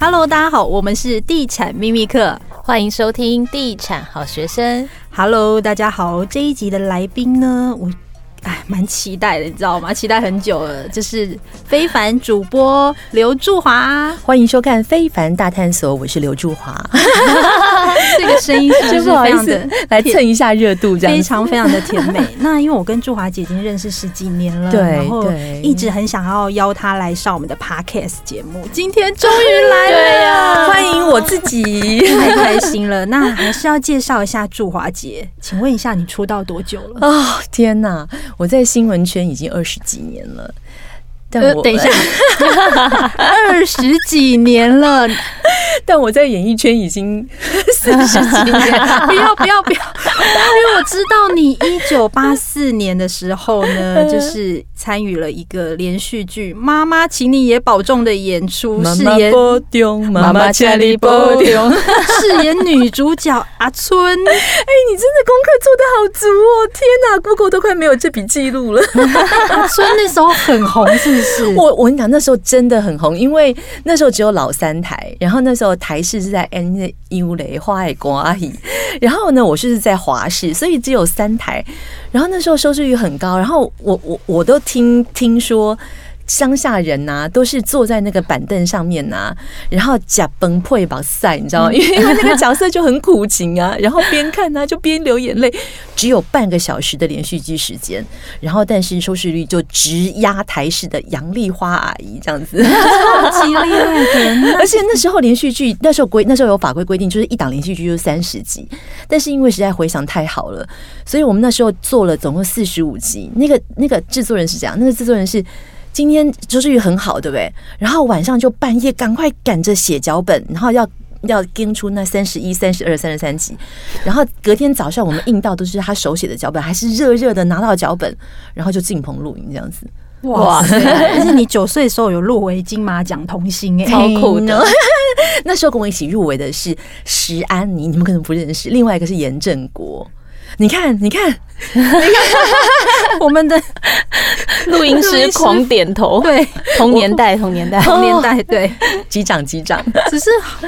Hello， 大家好，我们是地产秘密课，欢迎收听地产好学生。Hello， 大家好，这一集的来宾呢，我蛮期待的，你知道吗？期待很久了，就是非凡主播刘祝华，欢迎收看《非凡大探索》，我是刘祝华。这个声音是不是非常的来蹭一下热度，这样非常非常的甜美。那因为我跟祝华姐已经认识十几年了，对，然后一直很想要邀她来上我们的 podcast 节目，今天终于来了呀！欢迎我自己，太开心了。那还是要介绍一下祝华姐，请问一下你出道多久了？哦，天哪！我在新闻圈已经20几年了，但我等一下，20几年了，但我在演艺圈已经40几年。不要！因为我知道你1984年的时候呢，就是参与了一个连续剧《妈妈，请你也保重》的演出，饰演妈妈家里保重，饰演女主角阿春。你真的功课做得好足哦！天哪 ，Google 都快没有这笔记录了。阿春那时候很红。我跟你讲，那时候真的很红，因为那时候只有老三台，然后那时候台视是在 N 优雷花海瓜阿姨，然后呢，我是在华视，所以只有3台，然后那时候收视率很高，然后我都听说。乡下人呐、都是坐在那个板凳上面呐、然后假崩溃把塞，你知道吗？因为那个角色就很苦情啊，然后边看呢、就边流眼泪。只有半个小时的连续剧时间，然后但是收视率就直压台式的杨丽花阿姨这样子，超级厉害的。而且那时候连续剧，那时候有法规规定，就是一档连续剧就是30集，但是因为实在回想太好了，所以我们那时候做了总共45集。那个制作人是这样，那个制作人是。今天收视率很好，对不对？然后晚上就半夜赶快赶着写脚本，然后要跟出那31、32、33集，然后隔天早上我们印到都是他手写的脚本，还是热热的拿到脚本，然后就进棚录影这样子。哇！但是你9岁的时候有入围金马奖童星，超酷的。那时候跟我一起入围的是石安妮，你们可能不认识，另外一个是严正国。你看，我们的录音师狂点头，对，同年代，对，击掌。只是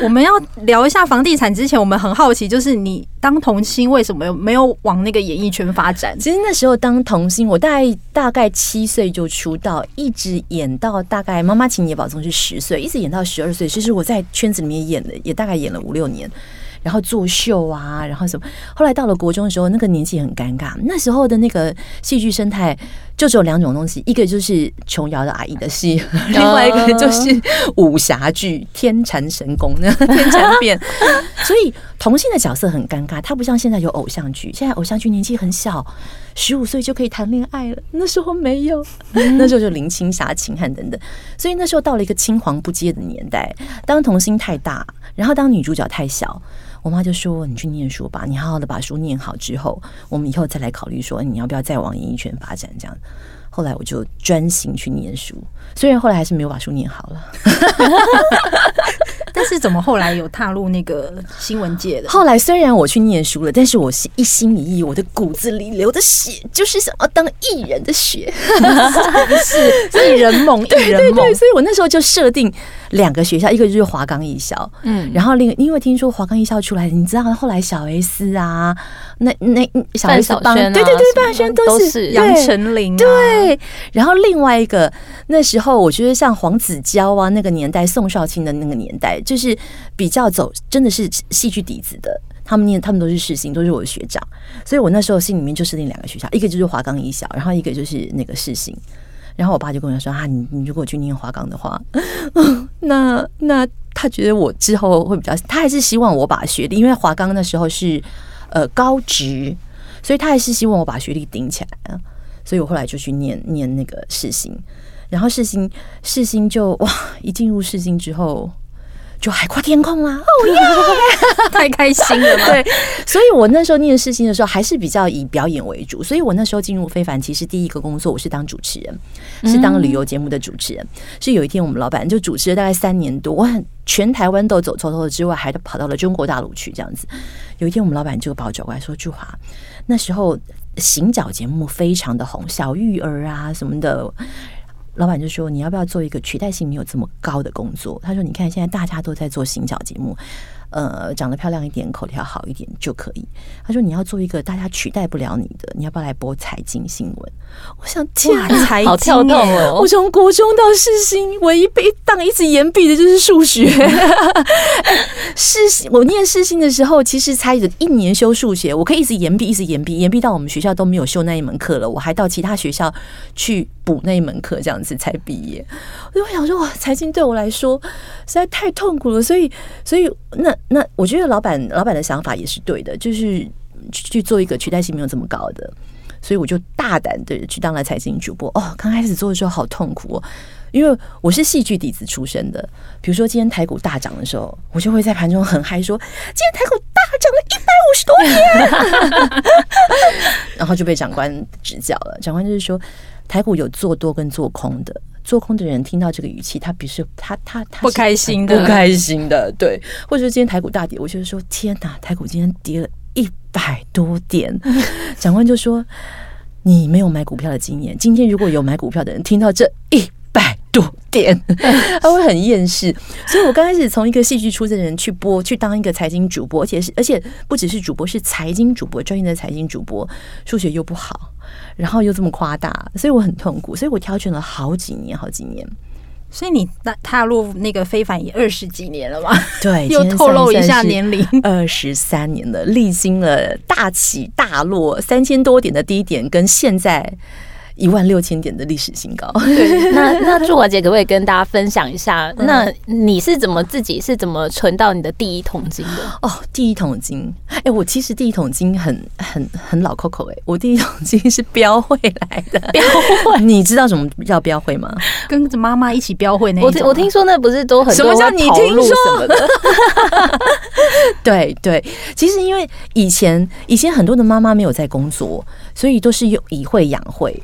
我们要聊一下房地产之前，我们很好奇，就是你当童星为什么没有往那个演艺圈发展？其实那时候当童星，我大概7岁就出道，一直演到大概《妈妈，请你也保重》是10岁，一直演到12岁。其实我在圈子里面也大概演了5、6年。然后作秀啊，然后什么？后来到了国中的时候，那个年纪很尴尬。那时候的那个戏剧生态就只有2种东西，一个就是琼瑶的阿姨的戏，另外一个就是武侠剧《天蚕神功》那《天蚕变》。所以童星的角色很尴尬，他不像现在有偶像剧，现在偶像剧年纪很小，15岁就可以谈恋爱了。那时候没有，那时候就林青霞、秦汉等等。所以那时候到了一个青黄不接的年代，当童星太大，然后当女主角太小。我妈就说：“你去念书吧，你好好的把书念好之后，我们以后再来考虑说你要不要再往演艺圈发展。”这样，后来我就专心去念书，虽然后来还是没有把书念好了。但是怎么后来有踏入那个新闻界的？后来虽然我去念书了，但是我一心一意，我的骨子里流的血就是想要当艺人的血，是艺人梦。对，所以我那时候就设定2个学校，一个就是华冈艺校，然后因为听说华冈艺校出来，你知道后来小 S 啊，那小 S 帮、啊、对，范晓萱都是杨丞琳、啊、对，然后另外一个那时候我觉得像黄子佼啊，那个年代宋少卿的那个年代。就是比较走，真的是戏剧底子的。他们都是世新，都是我的学长，所以我那时候心里面就设定2个学校，一个就是华冈艺校，然后一个就是那个世新。然后我爸就跟我说：“啊，你如果去念华冈的话，那他觉得我之后会比较，他还是希望我把学历，因为华冈那时候是高职，所以他还是希望我把学历顶起来。所以我后来就去念那个世新，然后世新就哇，一进入世新之后。”就海阔天空啦！哦耶，太开心了嘛！对，所以我那时候念世新的时候，还是比较以表演为主。所以我那时候进入非凡，其实第一个工作我是当主持人，是当旅游节目的主持人。是有一天我们老板就主持了大概3年多，我全台湾都走透透之外，还跑到了中国大陆去这样子。有一天我们老板就把我找过来说：“祝华，那时候行脚节目非常的红，小育儿啊什么的。”老板就说你要不要做一个取代性没有这么高的工作，他说你看现在大家都在做行脚节目，长得漂亮一点口条好一点就可以，他说你要做一个大家取代不了你的，你要不要来播财经新闻。我想天啊，财经好跳动哦！我从国中到世新唯一被当一直延毕的就是数学我念世新的时候其实才一年修数学，我可以一直延毕到我们学校都没有修那一门课了，我还到其他学校去补那一门课，这样子才毕业。我想说哇，财经对我来说实在太痛苦了，所以那我觉得老板的想法也是对的，就是去做一个取代性没有这么高的，所以我就大胆的去当了财经主播。哦，刚开始做的时候好痛苦哦，因为我是戏剧底子出身的，比如说今天台股大涨的时候，我就会在盘中很嗨说今天台股大涨了150多点然后就被长官指教了，长官就是说台股有做多跟做空的，做空的人听到这个语气，他不开心的，对，或者是今天台股大跌，我就是说天哪，台股今天跌了100多点，长官就说你没有买股票的经验，今天如果有买股票的人听到这100多点他会很厌世。所以我刚开始从一个戏剧出身的人去当一个财经主播，而且不只是主播，是财经主播，专业的财经主播，数学又不好，然后又这么夸大，所以我很痛苦，所以我挑选了好几年。所以你踏入那个非凡也20几年了嘛？对，又透露一下年龄，23年了，历经了大起大落，3000多点的低点，跟现在16000点的历史新高。对，那祝华姐可不可以跟大家分享一下，那你自己是怎么存到你的第一桶金的？哦，第一桶金，我其实第一桶金很老 Coco 我第一桶金是标会来的。标会，你知道什么叫标会吗？跟着妈妈一起标会那一种。我听说那不是都很多人会跑路什么的。对对，其实因为以前很多的妈妈没有在工作，所以都是以会养会。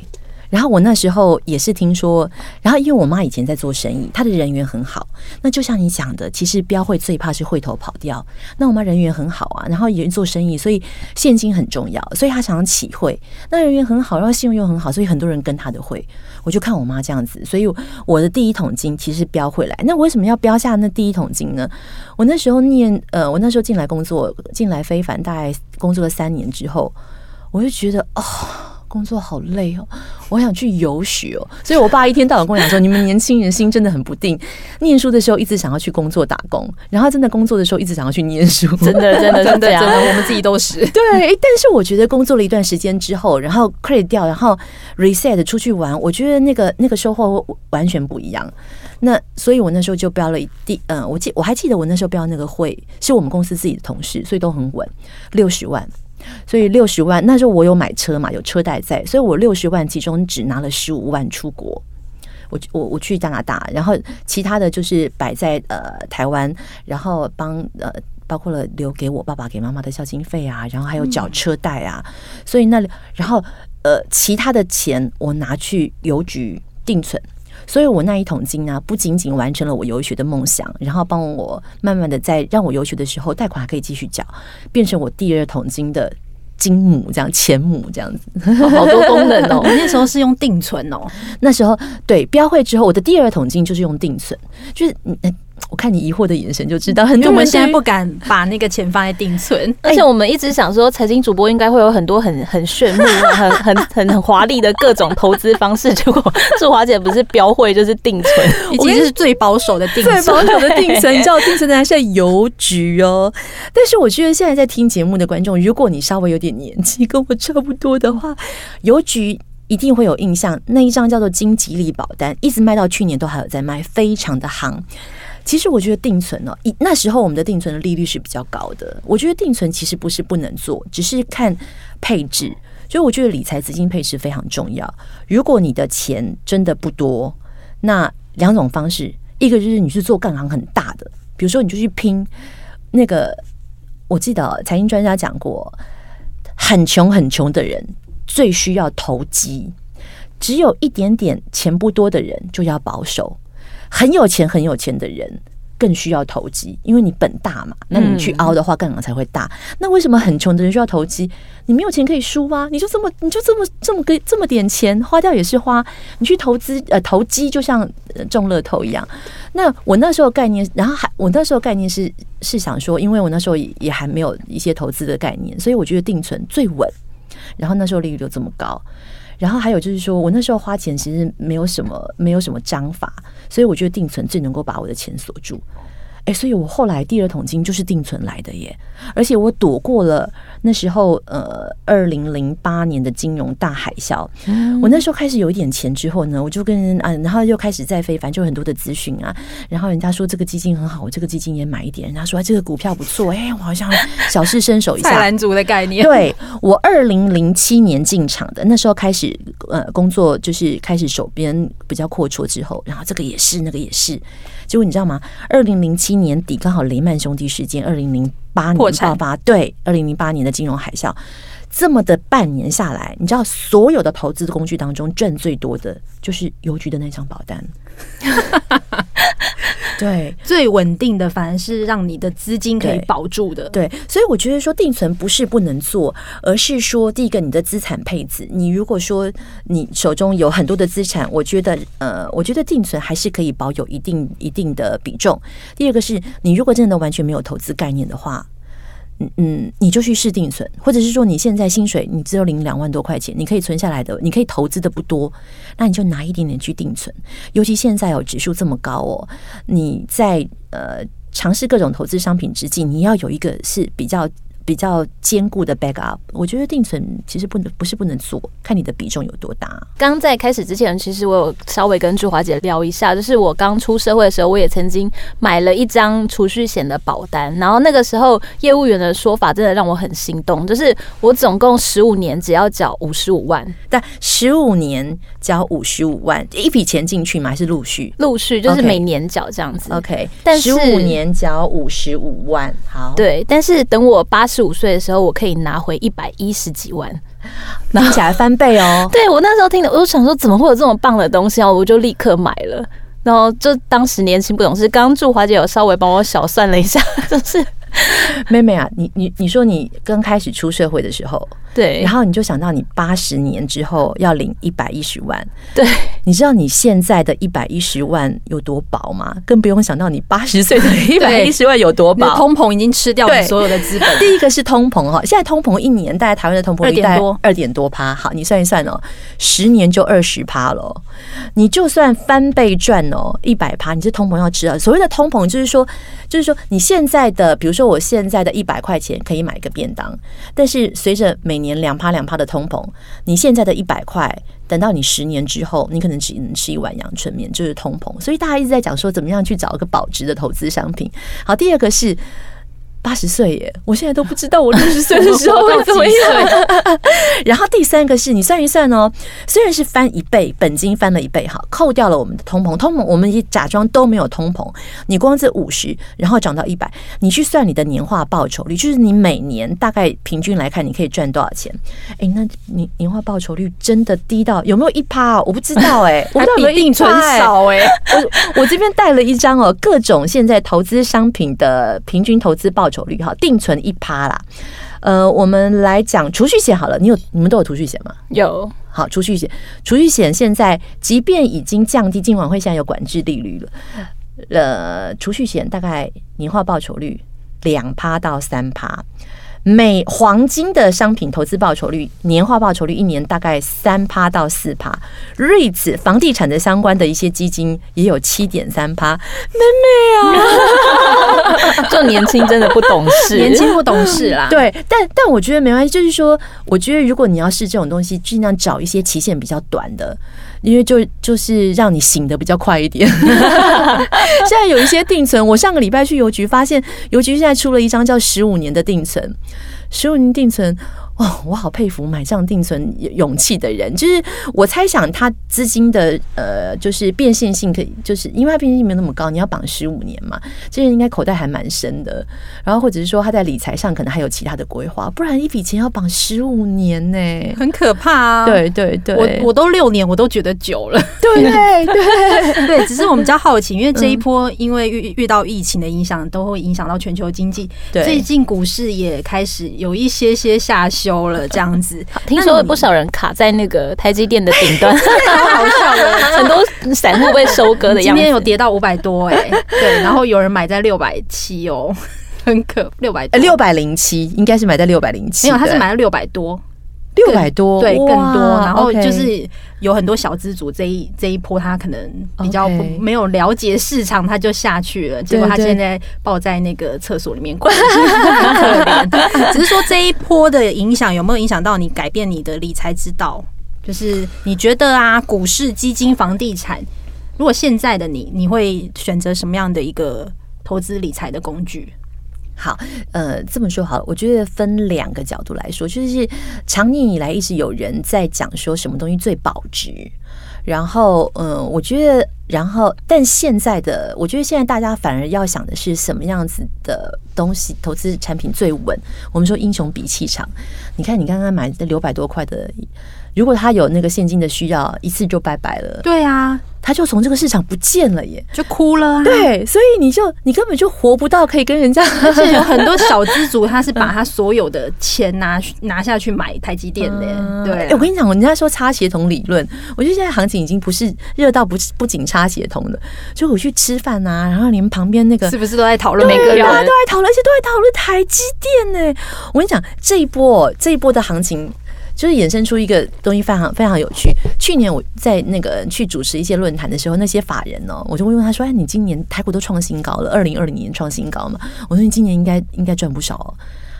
然后我那时候也是听说，然后因为我妈以前在做生意，她的人缘很好，那就像你讲的，其实标会最怕是会头跑掉，那我妈人缘很好啊，然后也做生意，所以现金很重要，所以她常常起会，那人缘很好，然后信用又很好，所以很多人跟她的会。我就看我妈这样子，所以我的第一桶金其实标会来。那我为什么要标下那第一桶金呢？我那时候进来非凡，大概工作了3年之后，我就觉得工作好累哦，我想去游学哦，所以我爸一天到晚跟我讲说你们年轻人心真的很不定，念书的时候一直想要去工作打工，然后真的工作的时候一直想要去念书，真的真的，我们自己都是对。但是我觉得工作了一段时间之后，然后 credit 掉，然后 reset 出去玩，我觉得那个收获完全不一样。那所以我那时候就标了我还记得我那时候标那个会是我们公司自己的同事，所以都很稳，60万。所以60万，那时候我有买车嘛，有车贷在，所以我60万其中只拿了15万出国，我去加拿大，然后其他的就是摆在台湾，然后包括了留给我爸爸给妈妈的孝亲费啊，然后还有缴车贷啊，所以然后其他的钱我拿去邮局定存。所以我那一桶金啊，不仅仅完成了我游学的梦想，然后帮我慢慢的在让我游学的时候贷款还可以继续缴，变成我第二桶金的金母，这样钱母这样子，好多功能哦。我那时候是用定存哦，那时候对标会之后，我的第二桶金就是用定存，就是我看你疑惑的眼神就知道，很多人我们现在不敢把那个钱放在定存，而且我们一直想说，财经主播应该会有很多很炫目、很华丽的各种投资方式。结果祝华姐不是标会就是定存，已经是最保守的定存，你知道定存呢是在邮局哦。但是我觉得现在在听节目的观众，如果你稍微有点年纪跟我差不多的话，邮局一定会有印象，那一张叫做金吉利保单，一直卖到去年都还有在卖，非常的夯。其实我觉得定存哦，那时候我们的定存的利率是比较高的。我觉得定存其实不是不能做，只是看配置。所以我觉得理财资金配置非常重要。如果你的钱真的不多，那两种方式，一个就是你去做杠杆很大的，比如说你就去拼那个。我记得财经专家讲过，很穷的人最需要投机，只有一点点钱不多的人就要保守。很有钱的人更需要投机，因为你本大嘛，那你去凹的话杠杆才会大。那为什么很穷的人需要投机？你没有钱可以输吗？你就这么点钱花掉也是花，你去投资投机就像中乐透一样。那我那时候概念，然后我那时候概念是想说，因为我那时候也还没有一些投资的概念，所以我觉得定存最稳。然后那时候利率就这么高。然后还有就是说，我那时候花钱其实没有什么章法，所以我觉得定存最能够把我的钱锁住。哎，所以我后来第二桶金就是定存来的耶！而且我躲过了那时候2008年的金融大海啸。我那时候开始有一点钱之后呢，我就跟然后又开始在非凡就很多的资讯啊，然后人家说这个基金很好，我这个基金也买一点，人家说这个股票不错，哎，我好像小试身手一下。菜篮族的概念。对，我2007年进场的，那时候开始工作，就是开始手边比较阔绰之后，然后这个也是那个也是，结果你知道吗？2007年底刚好雷曼兄弟事件，2008年爆发，对，2008年的金融海啸，这么的半年下来，你知道所有的投资工具当中赚最多的就是邮局的那张保单。对，最稳定的反而是让你的资金可以保住的。 对， 对，所以我觉得说定存不是不能做，而是说第一个你的资产配置，你如果说你手中有很多的资产，我觉得定存还是可以保有一定的比重。第二个是你如果真的完全没有投资概念的话，你就去试定存，或者是说你现在薪水你只有领2万多块钱，你可以存下来的，你可以投资的不多，那你就拿一点点去定存。尤其现在指数这么高哦，你在尝试各种投资商品之际，你要有一个是比较坚固的 backup。 我觉得定存其实不是不能做，看你的比重有多大。刚在开始之前，其实我有稍微跟祝华姐聊一下，就是我刚出社会的时候，我也曾经买了一张储蓄险的保单，然后那个时候业务员的说法真的让我很心动，就是我总共15年只要缴55万，但15年缴55万，一笔钱进去吗？还是陆续就是每年缴这样子。 OK， 但是15年缴55万，好，对，但是等我85岁的时候，我可以拿回110几万，听起来翻倍哦。对，我那时候听了，我就想说，怎么会有这么棒的东西啊？我就立刻买了。然后就当时年轻不懂事，刚祝华姐有稍微帮我小算了一下，就是妹妹啊，你说你刚开始出社会的时候，对，然后你就想到你80年之后要领110万，对，你知道你现在的110万有多薄吗？更不用想到你80岁的110万有多薄。通膨已经吃掉你所有的资本。第一个是通膨哈，现在通膨一年大概台湾的通膨2.多%，好，你算一算哦，10年就20%了，你就算翻倍赚哦100%，你这通膨要吃啊。所谓的通膨就是说你现在的，比如说我现在的100块钱可以买个便当，但是随着每年2%的通膨，你现在的100块，等到你10年之后，你可能只能吃一碗阳春面，就是通膨。所以大家一直在讲说，怎么样去找一个保值的投资商品。好，第二个是80岁耶，我现在都不知道我60岁的时候会怎么样。然后第三个是你算一算哦，虽然是翻一倍，本金翻了一倍，好，扣掉了我们的通膨，我们也假装都没有通膨，你光这50然后涨到100，你去算你的年化报酬率，就是你每年大概平均来看你可以赚多少钱。哎，那你年化报酬率真的低到有没有1%？我不知道哎，我比定存少哎。我这边带了一张哦，各种现在投资商品的平均投资报酬。定存1%啦，我们来讲储蓄险好了。你们都有储蓄险吗？有。好，储蓄险现在即便已经降低，金管会现在有管制利率了。储蓄险大概年化报酬率2%到3%，每黄金的商品投资报酬率年化报酬率一年大概3%到4%，REITs房地产的相关的一些基金也有7.3%。妹妹啊，就年轻真的不懂事，年轻不懂事啦。对，但我觉得没关系，就是说，我觉得如果你要试这种东西，尽量找一些期限比较短的。因为就是让你醒得比较快一点。现在有一些定存，我上个礼拜去邮局发现，邮局现在出了一张叫15年的定存，15年定存。哦，我好佩服买这样定存勇气的人，就是我猜想他资金的就是变现性可以，就是因为他变现性没有那么高，你要绑15年嘛，这人应该口袋还蛮深的，然后或者是说他在理财上可能还有其他的规划，不然一笔钱要绑15年呢，很可怕啊！对对对，我都6年，我都觉得久了，对对对，对，只是我们比较好奇，因为这一波因为遇到疫情的影响，都会影响到全球经济。最近股市也开始有一些下修了，这样子。听说有不少人卡在那个台积电的顶端，好好笑的，很多散户被收割的样子。今天有跌到500多哎、欸，对，然后有人买在670哦。很可607应该是买在607，没有，他是买到600多，600多，对，更多。然后就是有很多小资族这一波，他可能比较没有了解市场，他就下去了。结果他现在抱在那个厕所里面哭，只是说这一波的影响有没有影响到你改变你的理财之道？就是你觉得啊，股市、基金、房地产，如果现在的你会选择什么样的一个投资理财的工具？好，这么说好了，我觉得分两个角度来说，就是长年以来一直有人在讲说什么东西最保值，然后，我觉得，然后，但现在的，我觉得现在大家反而要想的是什么样子的东西，投资产品最稳。我们说英雄比气场，你看你刚刚买600多块的，如果他有那个现金的需要，一次就拜拜了。对啊。他就从这个市场不见了耶，就哭了啊！对，所以你根本就活不到可以跟人家。而且有很多小资族，他是把他所有的钱拿下去买台积电的耶。对、啊欸，我跟你讲，人家说擦鞋童理论，我觉得现在行情已经不是热到不仅擦鞋童了。就我去吃饭啊，然后你们旁边那个是不是都在讨论每个人？大家都在讨论，而且都在讨论台积电呢。我跟你讲，这一波的行情。就是衍生出一个东西非常非常有趣。去年我在那个去主持一些论坛的时候，那些法人哦，我就问他说：“哎，你今年台股都创新高了，2020年创新高嘛？”我说：“你今年应该赚不少哦。”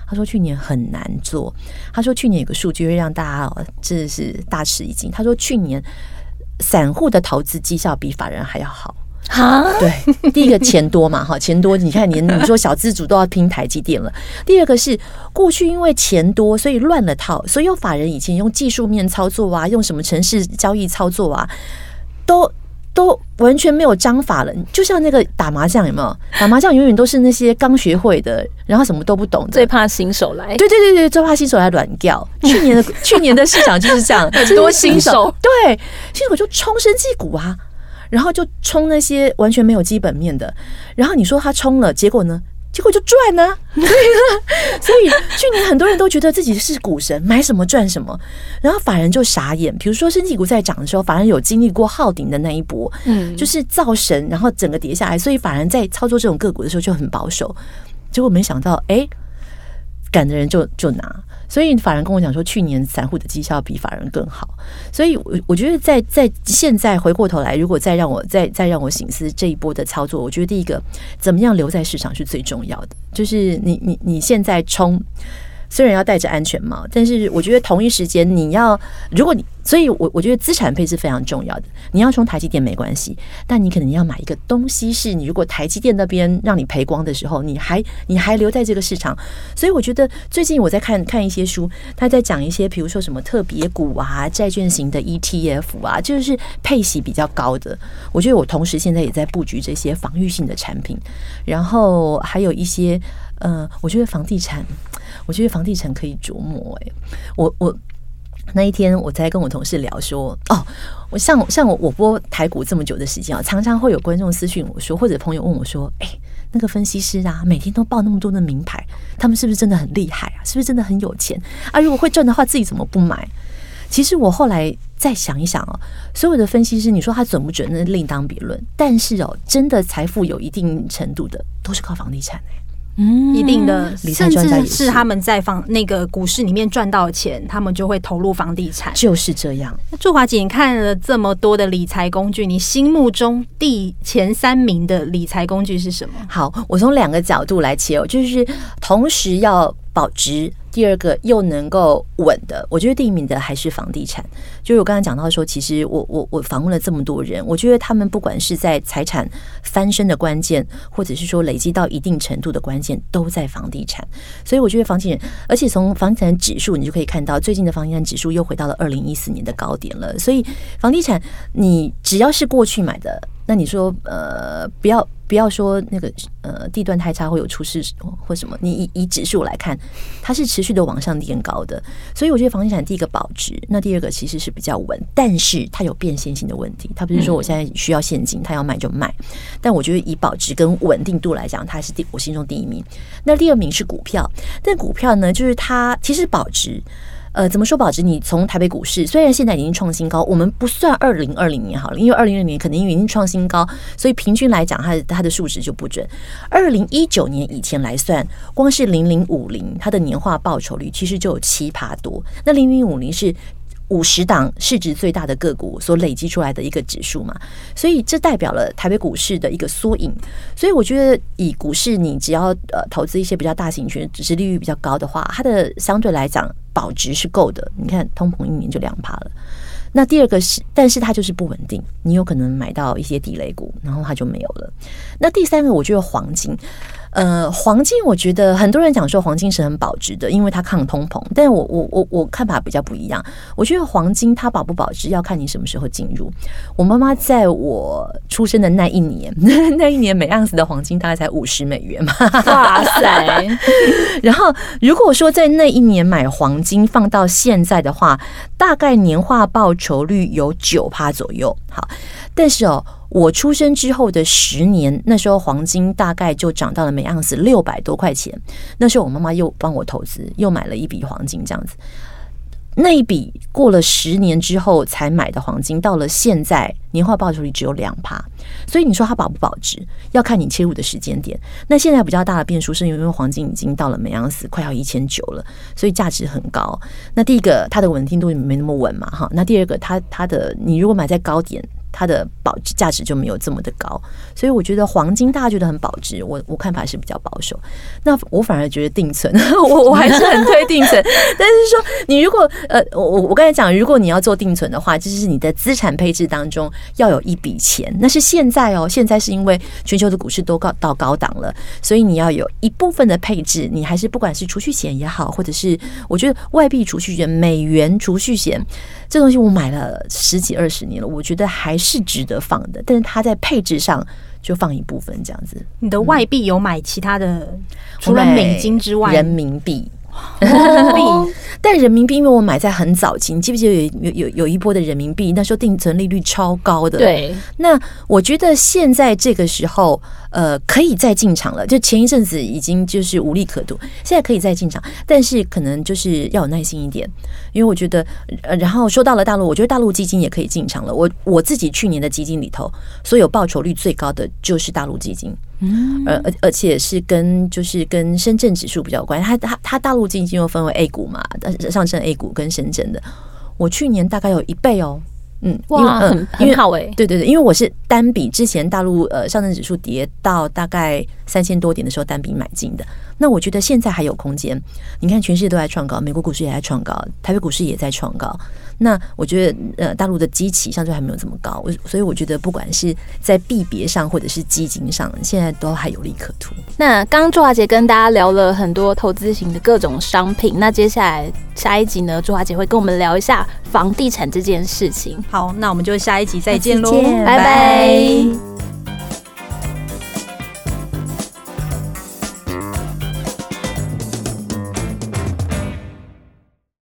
他说：“去年很难做。”他说：“去年有个数据会让大家哦，真是大吃一惊。”他说：“去年散户的投资绩效比法人还要好。”啊，对，第一个钱多嘛，哈，钱多，你看你说小资主都要拼台积电了。第二个是过去因为钱多，所以乱了套，所以有法人以前用技术面操作啊，用什么程式交易操作啊，都完全没有章法了。就像那个打麻将有没有？打麻将永远都是那些刚学会的，然后什么都不懂的，最怕新手来。对对对对，最怕新手来软掉。去年的市场就是这样，很多新手，对，新手就冲生技股啊。然后就冲那些完全没有基本面的，然后你说他冲了，结果呢？结果就赚啊！所以去年很多人都觉得自己是股神，买什么赚什么，然后法人就傻眼。比如说生技股在涨的时候，法人有经历过浩鼎的那一波，就是造神，然后整个跌下来，所以法人在操作这种个股的时候就很保守。结果没想到，哎，赶的人就拿。所以法人跟我讲说，去年散户的绩效比法人更好。所以我觉得在现在回过头来，如果再让我省思这一波的操作，我觉得第一个，怎么样留在市场是最重要的。就是你现在冲，虽然要戴着安全帽，但是我觉得同一时间你要，如果你，所以我觉得资产配置非常重要的。你要冲台积电没关系，但你可能要买一个东西，是你如果台积电那边让你赔光的时候，你还留在这个市场。所以我觉得最近我在看一些书，他在讲一些比如说什么特别股啊、债券型的 ETF 啊，就是配息比较高的。我觉得我同时现在也在布局这些防御性的产品，然后还有一些我觉得房地产。我觉得房地产可以琢磨哎、欸，我那一天我才跟我同事聊说，哦，我像我播台股这么久的时间啊，常常会有观众私讯我说，或者朋友问我说，哎、欸，那个分析师啊，每天都报那么多的名牌，他们是不是真的很厉害啊？是不是真的很有钱啊？如果会赚的话，自己怎么不买？其实我后来再想一想哦，所有的分析师，你说他准不准，那另当别论。但是哦，真的财富有一定程度的，都是靠房地产哎、欸。一定的，甚至是他们在那个股市里面赚到钱，他们就会投入房地产，就是这样。祝华姐，你看了这么多的理财工具，你心目中前3名的理财工具是什么？好，我从两个角度来切入，就是同时要保值，第二个又能够稳的。我觉得第1名的还是房地产。就是我刚才讲到说，其实我访问了这么多人，我觉得他们不管是在财产翻身的关键，或者是说累积到一定程度的关键，都在房地产。所以我觉得房地产，而且从房地产指数你就可以看到，最近的房地产指数又回到了2014年的高点了。所以房地产，你只要是过去买的，那你说不要说那个地段太差会有出事或什么，你以指数来看，它是持续的往上垫高的，所以我觉得房地产第一个保值，那第二个其实是比较稳，但是它有变现性的问题，它不是说我现在需要现金，它要卖就卖，但我觉得以保值跟稳定度来讲，它是我心中第一名。那第二名是股票，但股票呢，就是它其实保值。怎么说保值？你从台北股市虽然现在已经创新高，我们不算2020年好了，因为2020年肯定已经创新高，所以平均来讲它的数值就不准。2019年以前来算，光是0050它的年化报酬率其实就有7%多。那0050是50档市值最大的个股所累积出来的一个指数嘛，所以这代表了台北股市的一个缩影。所以我觉得以股市，你只要投资一些比较大型权，殖利率比较高的话，它的相对来讲保值是够的。你看通膨1年就2%了。那第二个是，但是它就是不稳定，你有可能买到一些地雷股，然后它就没有了。那第三个，我觉得黄金。黄金我觉得很多人讲说黄金是很保值的，因为它抗通膨，但我看法比较不一样。我觉得黄金它保不保值要看你什么时候进入。我妈妈在我出生的那一年，每盎司的黄金大概才$50嘛，哇塞！然后如果说在那一年买黄金放到现在的话，大概年化报酬率有9%左右。好，但是哦。我出生之后的10年，那时候黄金大概就涨到了每盎司$600多。那时候我妈妈又帮我投资，又买了一笔黄金这样子。那一笔过了10年之后才买的黄金，到了现在年化报酬率只有2%，所以你说它保不保值，要看你切入的时间点。那现在比较大的变数是因为黄金已经到了每盎司快要1900了，所以价值很高。那第一个它的稳定度没那么稳嘛，哈。那第二个它的你如果买在高点，它的保值价值就没有这么的高，所以我觉得黄金大家觉得很保值，我看法是比较保守。那我反而觉得定存，我还是很推定存。但是说你如果我刚才讲，如果你要做定存的话，就是你的资产配置当中要有一笔钱，那是现在哦，现在是因为全球的股市都到高档了，所以你要有一部分的配置，你还是不管是储蓄险也好，或者是我觉得外币储蓄险、美元储蓄险这东西，我买了10几20年了，我觉得还是值得放的，但是它在配置上就放一部分这样子。你的外币有买其他的，除了美金之外，人民币。但人民币因为我买在很早期，你记不记得有一波的人民币，那时候定存利率超高的。对，那我觉得现在这个时候，可以再进场了。就前一阵子已经就是无利可图，现在可以再进场，但是可能就是要有耐心一点，因为我觉得，然后说到了大陆，我觉得大陆基金也可以进场了。我自己去年的基金里头，所有报酬率最高的就是大陆基金。而且是跟深圳指数比较有关系。它大陆基金又分为 A 股嘛，上证 A 股跟深圳的。我去年大概有1倍哦，哇，很好哎，对对对，因为我是单笔之前大陆上证指数跌到大概3000多点的时候单笔买进的。那我觉得现在还有空间。你看全世界都在创高，美国股市也在创高，台北股市也在创高。那我觉得大陆的基期相对还没有这么高，所以我觉得不管是在币别上或者是基金上，现在都还有利可图。那刚刚朱华姐跟大家聊了很多投资型的各种商品，那接下来下一集呢，朱华姐会跟我们聊一下房地产这件事情。好，那我们就下一集再见喽，拜拜。